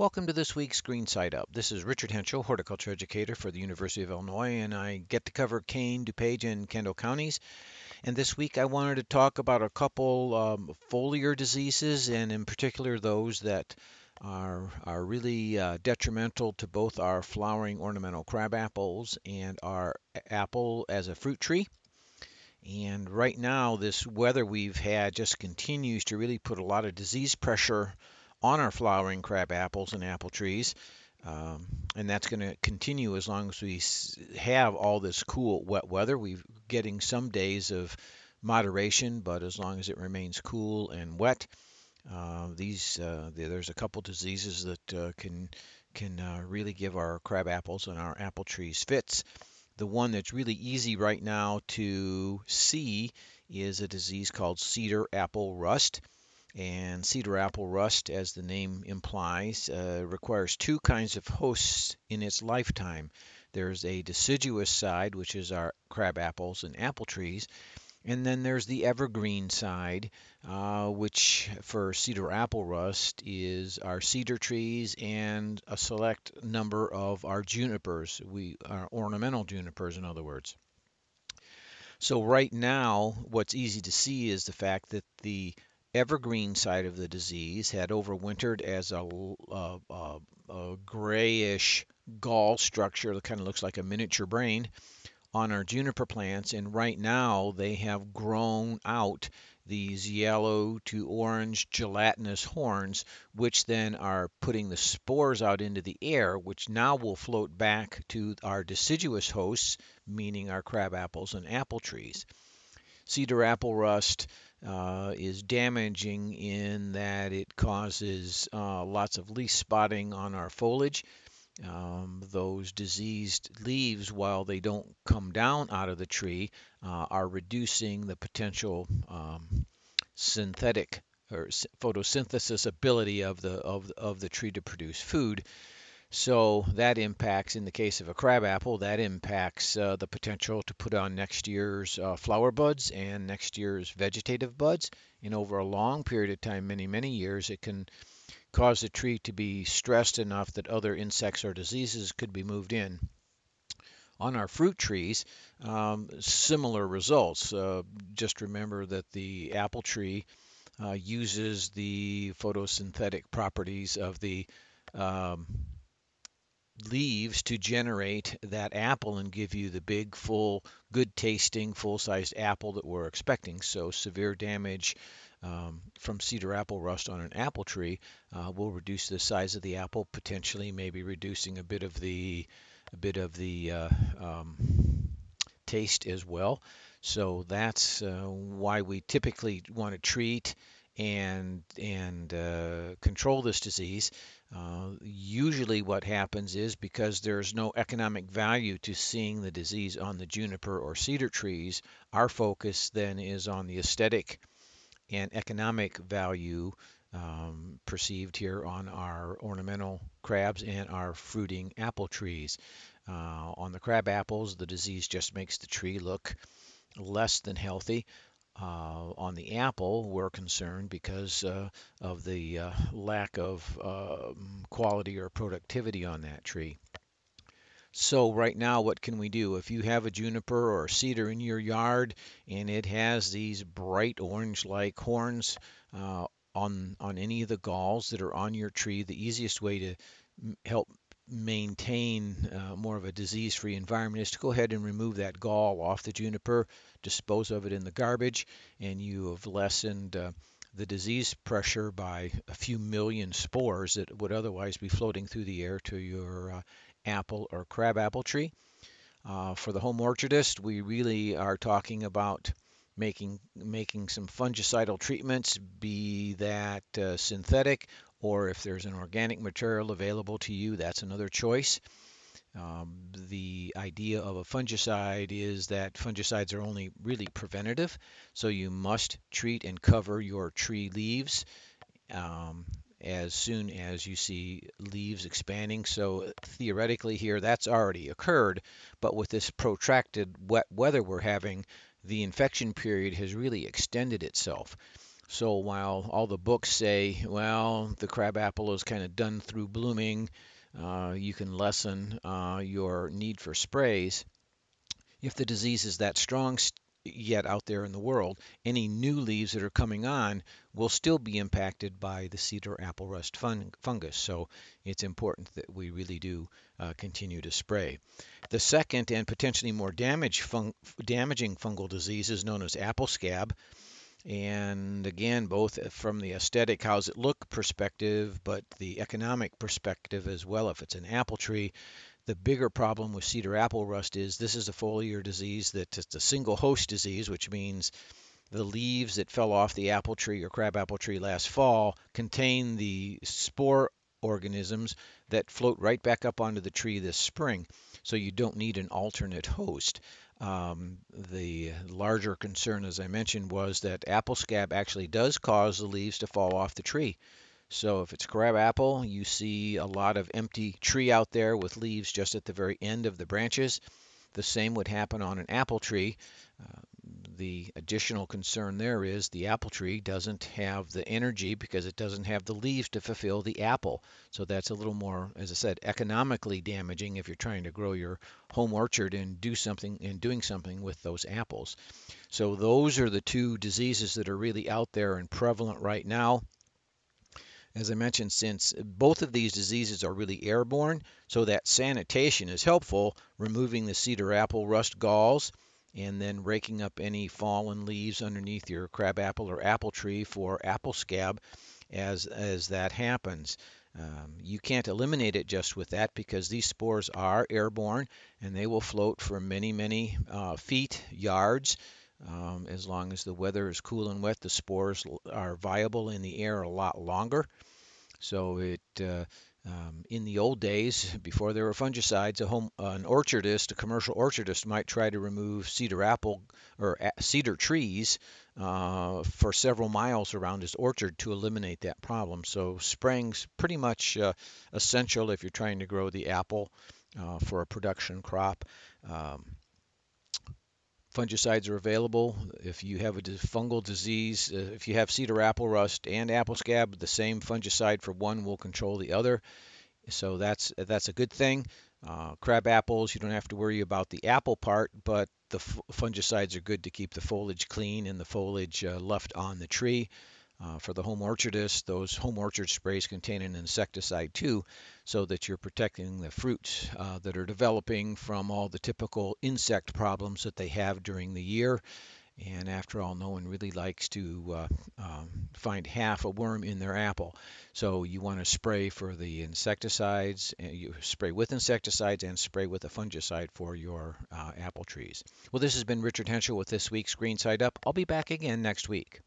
Welcome to this week's Green Side Up. This is Richard Hentschel, horticulture educator for the University of Illinois, and I get to cover Kane, DuPage, and Kendall counties. And this week I wanted to talk about a couple foliar diseases, and in particular those that are really detrimental to both our flowering ornamental crabapples and our apple as a fruit tree. And right now this weather we've had just continues to really put a lot of disease pressure on our flowering crab apples and apple trees, and that's going to continue as long as we have all this cool wet weather. We're getting some days of moderation, but as long as it remains cool and wet, there's a couple diseases that can really give our crab apples and our apple trees fits. The one that's really easy right now to see is a disease called cedar apple rust. And cedar apple rust, as the name implies, requires two kinds of hosts in its lifetime. There's a deciduous side, which is our crab apples and apple trees, and then there's the evergreen side, which for cedar apple rust is our cedar trees and a select number of our junipers, our ornamental junipers, in other words. So right now, what's easy to see is the fact that the evergreen side of the disease had overwintered as a grayish gall structure that kind of looks like a miniature brain on our juniper plants, and right now they have grown out these yellow to orange gelatinous horns, which then are putting the spores out into the air, which now will float back to our deciduous hosts, meaning our crab apples and apple trees. Cedar apple rust is damaging in that it causes lots of leaf spotting on our foliage. Those diseased leaves, while they don't come down out of the tree, are reducing the potential synthetic or photosynthesis ability of the tree to produce food. So that impacts, in the case of a crab apple, that impacts the potential to put on next year's flower buds and next year's vegetative buds. And over a long period of time, many, many years, it can cause the tree to be stressed enough that other insects or diseases could be moved in. On our fruit trees, similar results. Just remember that the apple tree uses the photosynthetic properties of the leaves to generate that apple and give you the big, full, good tasting, full-sized apple that we're expecting. So severe damage from cedar apple rust on an apple tree will reduce the size of the apple, potentially maybe reducing a bit of the taste as well. So that's why we typically want to treat and control this disease. Usually what happens is, because there's no economic value to seeing the disease on the juniper or cedar trees, our focus then is on the aesthetic and economic value perceived here on our ornamental crabs and our fruiting apple trees. On the crab apples, the disease just makes the tree look less than healthy. On the apple, we're concerned because of the lack of quality or productivity on that tree. So right now, what can we do? If you have a juniper or a cedar in your yard and it has these bright orange-like horns on any of the galls that are on your tree, the easiest way to help maintain more of a disease-free environment is to go ahead and remove that gall off the juniper, dispose of it in the garbage, and you have lessened the disease pressure by a few million spores that would otherwise be floating through the air to your apple or crab apple tree. For the home orchardist, we really are talking about making some fungicidal treatments, be that synthetic, or if there's an organic material available to you, that's another choice. The idea of a fungicide is that fungicides are only really preventative, so you must treat and cover your tree leaves as soon as you see leaves expanding. So theoretically here, that's already occurred, but with this protracted wet weather we're having, the infection period has really extended itself. So while all the books say, well, the crabapple is kind of done through blooming, you can lessen your need for sprays. If the disease is that strong yet out there in the world, any new leaves that are coming on will still be impacted by the cedar apple rust fungus. So it's important that we really do continue to spray. The second and potentially more damaging fungal disease is known as apple scab. And again, both from the aesthetic, how's it look perspective, but the economic perspective as well. If it's an apple tree, the bigger problem with cedar apple rust is this is a foliar disease that it's a single host disease, which means the leaves that fell off the apple tree or crabapple tree last fall contain the spore organisms that float right back up onto the tree this spring. So you don't need an alternate host. The larger concern, as I mentioned, was that apple scab actually does cause the leaves to fall off the tree. So if it's crab apple, you see a lot of empty tree out there with leaves just at the very end of the branches. The same would happen on an apple tree. The additional concern there is the apple tree doesn't have the energy because it doesn't have the leaves to fulfill the apple. So that's a little more, as I said, economically damaging if you're trying to grow your home orchard and doing something with those apples. So those are the two diseases that are really out there and prevalent right now. As I mentioned, since both of these diseases are really airborne, so that sanitation is helpful, removing the cedar apple rust galls and then raking up any fallen leaves underneath your crabapple or apple tree for apple scab as that happens. You can't eliminate it just with that because these spores are airborne and they will float for many, many feet, yards. As long as the weather is cool and wet, the spores are viable in the air a lot longer. So in the old days, before there were fungicides, a commercial orchardist might try to remove cedar trees for several miles around his orchard to eliminate that problem. So spraying's pretty much essential if you're trying to grow the apple for a production crop. Fungicides are available. If you have a fungal disease, if you have cedar apple rust and apple scab, the same fungicide for one will control the other. So that's a good thing. Crab apples, you don't have to worry about the apple part, but the fungicides are good to keep the foliage clean and the foliage left on the tree. For the home orchardist, those home orchard sprays contain an insecticide too, so that you're protecting the fruits that are developing from all the typical insect problems that they have during the year. And after all, no one really likes to find half a worm in their apple. So you want to spray for the insecticides, and you spray with insecticides and spray with a fungicide for your apple trees. Well, this has been Richard Hentschel with this week's Green Side Up. I'll be back again next week.